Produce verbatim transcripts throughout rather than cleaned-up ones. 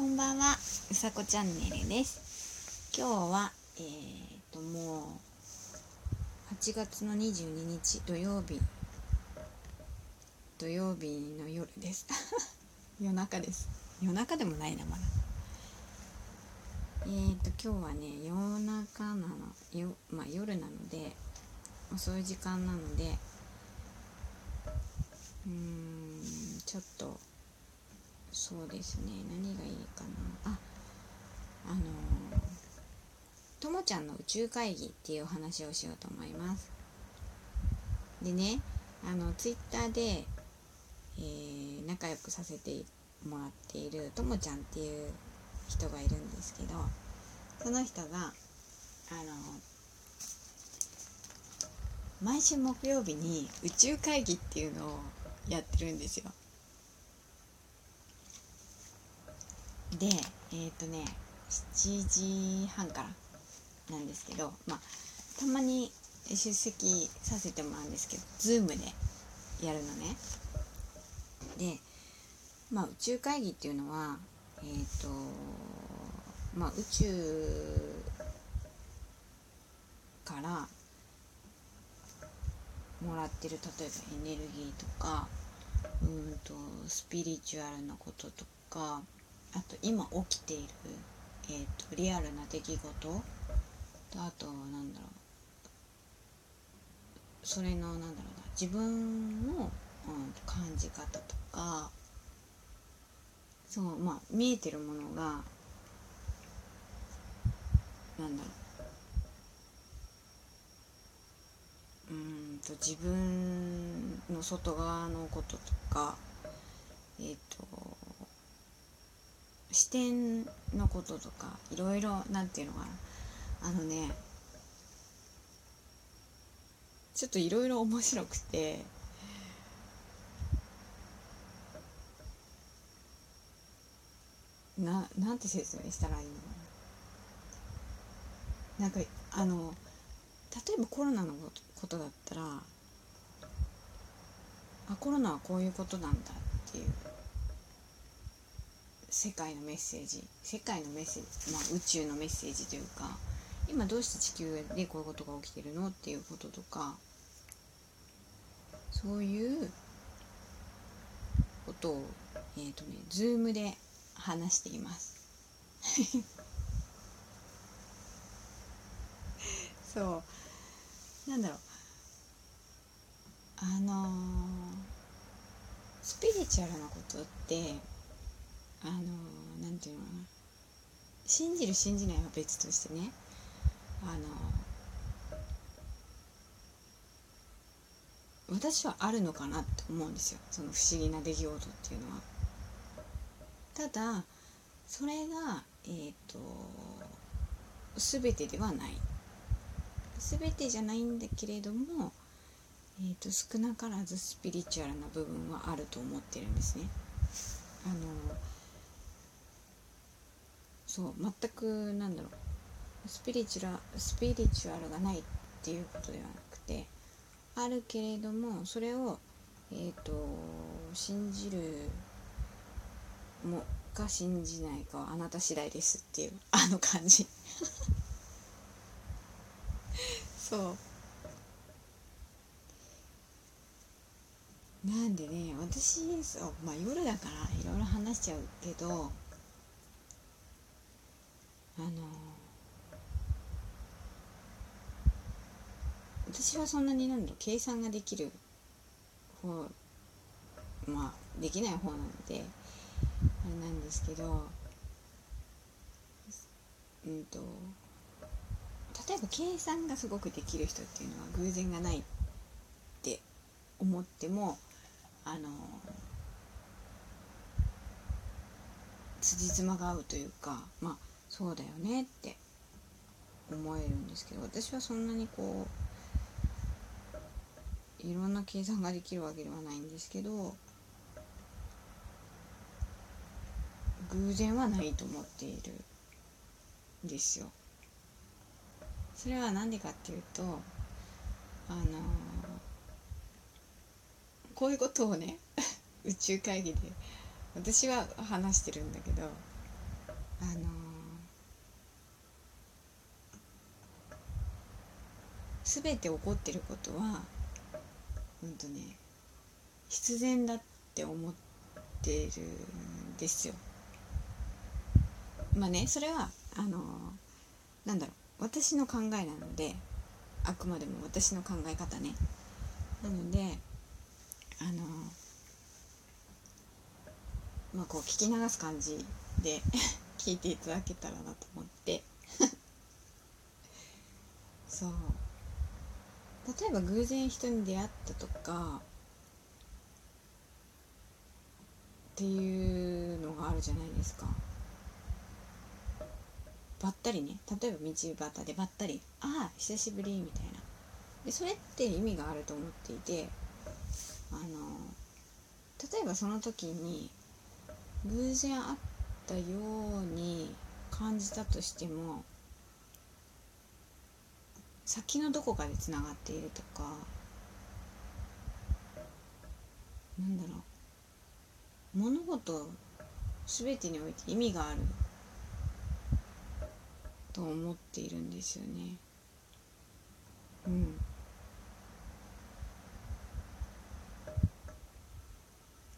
こんばんは、うさこチャンネルです。今日は、えー、ともうはちがつのにじゅうににち土曜日土曜日の夜です。夜中です。夜中でもないな、まだ。えーと今日はね、夜中なのよ、まあ、夜なので、遅い時間なので、うーんちょっとそうですね、何がいいかなあ、あのー、ともちゃんの宇宙会議っていうお話をしようと思います。でね、あのツイッターで、えー、仲良くさせてもらっているともちゃんっていう人がいるんですけど、その人があの毎週木曜日に宇宙会議っていうのをやってるんですよ。で、えっとね、しちじはんからなんですけど、まあ、たまに出席させてもらうんですけど、Zoom でやるのね。で、まあ、宇宙会議っていうのは、えーとまあ、宇宙からもらってる、例えばエネルギーとか、うーんとスピリチュアルなこととか、あと今起きている、えーとリアルな出来事と、あとなんだろう、それのなんだろうな、自分の、うん、感じ方とか、そう、まあ、見えてるものがなんだろう、うーんと自分の外側のこととか、えーと視点のこととか、いろいろ、なんていうのかな、あのね、ちょっといろいろ面白くて。な, なんて説明したらいいのかな。なんかあの例えばコロナのことだったら、あ、コロナはこういうことなんだっていう世界のメッセージ、世界のメッセージ、まあ、宇宙のメッセージというか、今どうして地球でこういうことが起きてるのっていうこととか、そういうことをえーとね、ズームで話しています。そう、なんだろう、あのー、スピリチュアルなことって、あのー、なんていうのかな、信じる信じないは別としてね、あのー、私はあるのかなって思うんですよ、その不思議な出来事っていうのは。ただそれが、えーと、全てではない、全てじゃないんだけれども、えーと、少なからずスピリチュアルな部分はあると思ってるんですね。あのそう、全くなんだろう、スピリチュラ、スピリチュアルがないっていうことではなくて、あるけれどもそれを、えーと、信じるもか信じないかはあなた次第ですっていう、あの感じ。そうなんでね、私、そう、まあ、夜だからいろいろ話しちゃうけど、あの私はそんなになんだろう、計算ができる方、まあできない方なのであれなんですけど、うんと例えば計算がすごくできる人っていうのは偶然がないって思っても、あの辻褄が合うというか、まあそうだよねって思えるんですけど、私はそんなにこういろんな計算ができるわけではないんですけど、偶然はないと思っているんですよ。それは何でかっていうと、あのー、こういうことをね、宇宙会議で私は話してるんだけど、あのー、全て起こってることは本当ね必然だって思ってるんですよ。まあね、それはあのー、なんだろう、私の考えなので、あくまでも私の考え方ね。なのであのー、まあこう聞き流す感じで聞いていただけたらなと思ってそう例えば偶然人に出会ったとかっていうのがあるじゃないですか。ばったりね、例えば道端でばったり、ああ久しぶりみたいな。でそれって意味があると思っていて、あの例えばその時に偶然会ったように感じたとしても、先のどこかでつながっているとか、なんだろう、物事全てにおいて意味があると思っているんですよね。うん。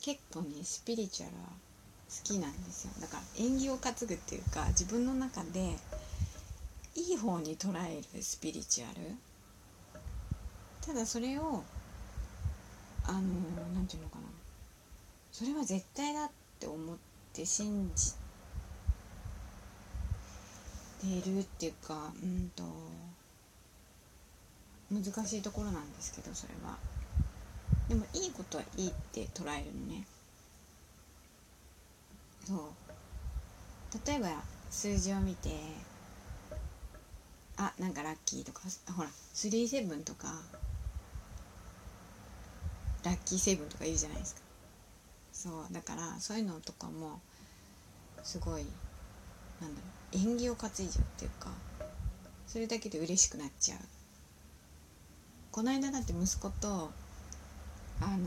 結構ね、スピリチュアルは好きなんですよ。だから縁起を担ぐっていうか、自分の中でいい方に捉えるスピリチュアル。ただそれをあのなんていうのかな、それは絶対だって思って信じてるっていうか、うんと難しいところなんですけど、それはでもいいことはいいって捉えるのね。そう、例えば数字を見て、あ、なんかラッキーとか、ほらスリーセブンとかラッキーセブンとか言うじゃないですか。そうだからそういうのとかもすごい、なんだろう、縁起を担いじゃうっていうか、それだけで嬉しくなっちゃう。この間だって息子とあのー、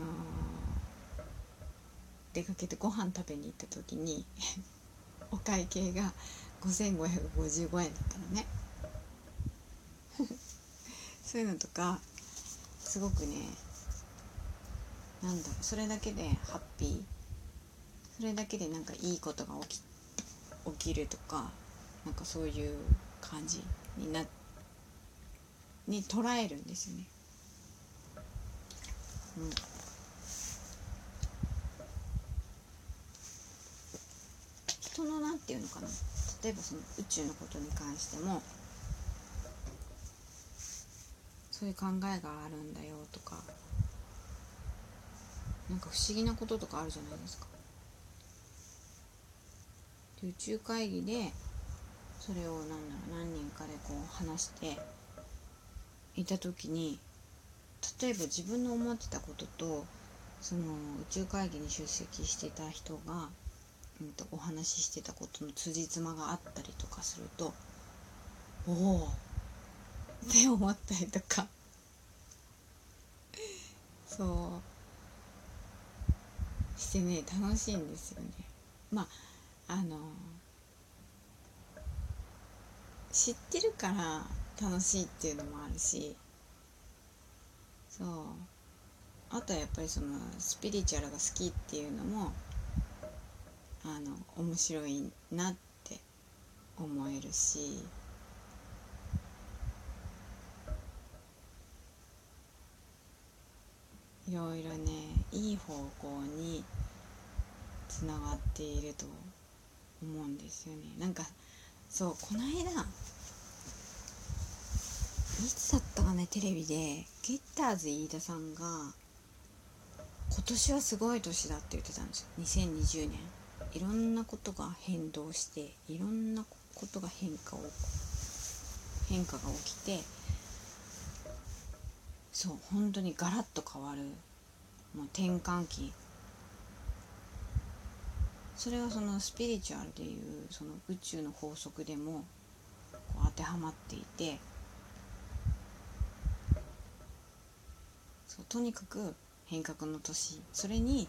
出かけてご飯食べに行った時にお会計がごせんごひゃくごじゅうごえんだったのねそういうのとかすごくね、なんだろう、それだけでハッピー、それだけでなんかいいことが起き、起きるとか、なんかそういう感じになに捉えるんですよね。うん、人のなんていうのかな、例えばその宇宙のことに関してもそういう考えがあるんだよとか、なんか不思議なこととかあるじゃないですか。宇宙会議でそれをなんだろう、何人かでこう話していた時に、例えば自分の思ってたこととその宇宙会議に出席してた人が、うん、とお話ししてたことの辻褄があったりとかすると、おおって思ったりとかそうしてね、楽しいんですよね。まああの知ってるから楽しいっていうのもあるし、そうあとはやっぱりそのスピリチュアルが好きっていうのもあの面白いなって思えるし、いろいろね、いい方向につながっていると思うんですよね。なんかそう、この間いつだったかね、テレビでゲッターズ飯田さんが今年はすごい年だって言ってたんですよ。にせんにじゅうねん、いろんなことが変動して、いろんなことが変化を変化が起きて、そう本当にガラッと変わる、もう転換期。それはそのスピリチュアルでいうその宇宙の法則でもこう当てはまっていて、とにかく変革の年、それに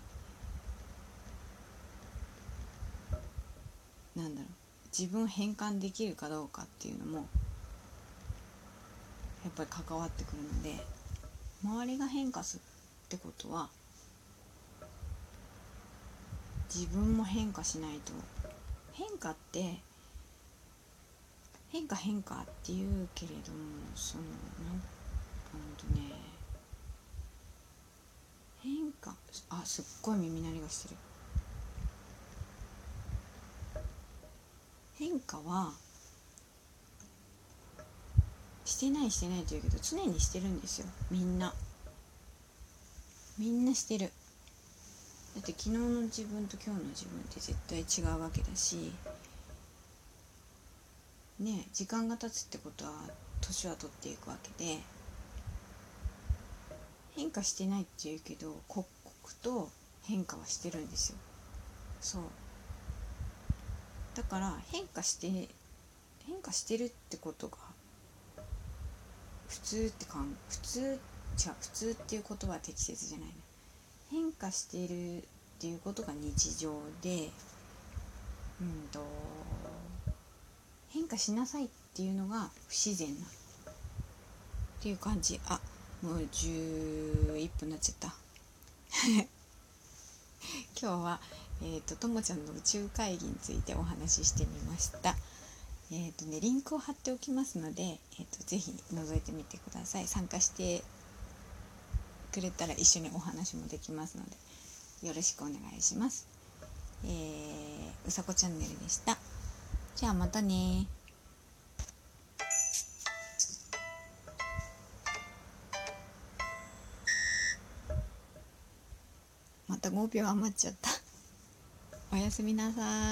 なんだろう、自分を変換できるかどうかっていうのもやっぱり関わってくるので、周りが変化するってことは自分も変化しないと、変化って変化変化っていうけれども、そのなんかほんとね変化、あ、すっごい耳鳴りがしてる。変化はしてないしてないというけど、常にしてるんですよ。みんなみんなしてる。だって昨日の自分と今日の自分って絶対違うわけだしね、時間が経つってことは年は取っていくわけで、変化してないっていうけど刻々と変化はしてるんですよ。そうだから変化して変化してるってことが普通ってかん普通じゃ普通っていう言葉は適切じゃないね。変化しているっていうことが日常で、うんと変化しなさいっていうのが不自然なっていう感じ。あ、もうじゅういっぷんになっちゃった今日は、えーと、ともちゃんの宇宙会議についてお話ししてみました。えーとね、リンクを貼っておきますので、えーと、ぜひ覗いてみてください。参加してくれたら一緒にお話もできますのでよろしくお願いします。えー、うさこチャンネルでした。じゃあまたね。またごびょう余っちゃったおやすみなさい。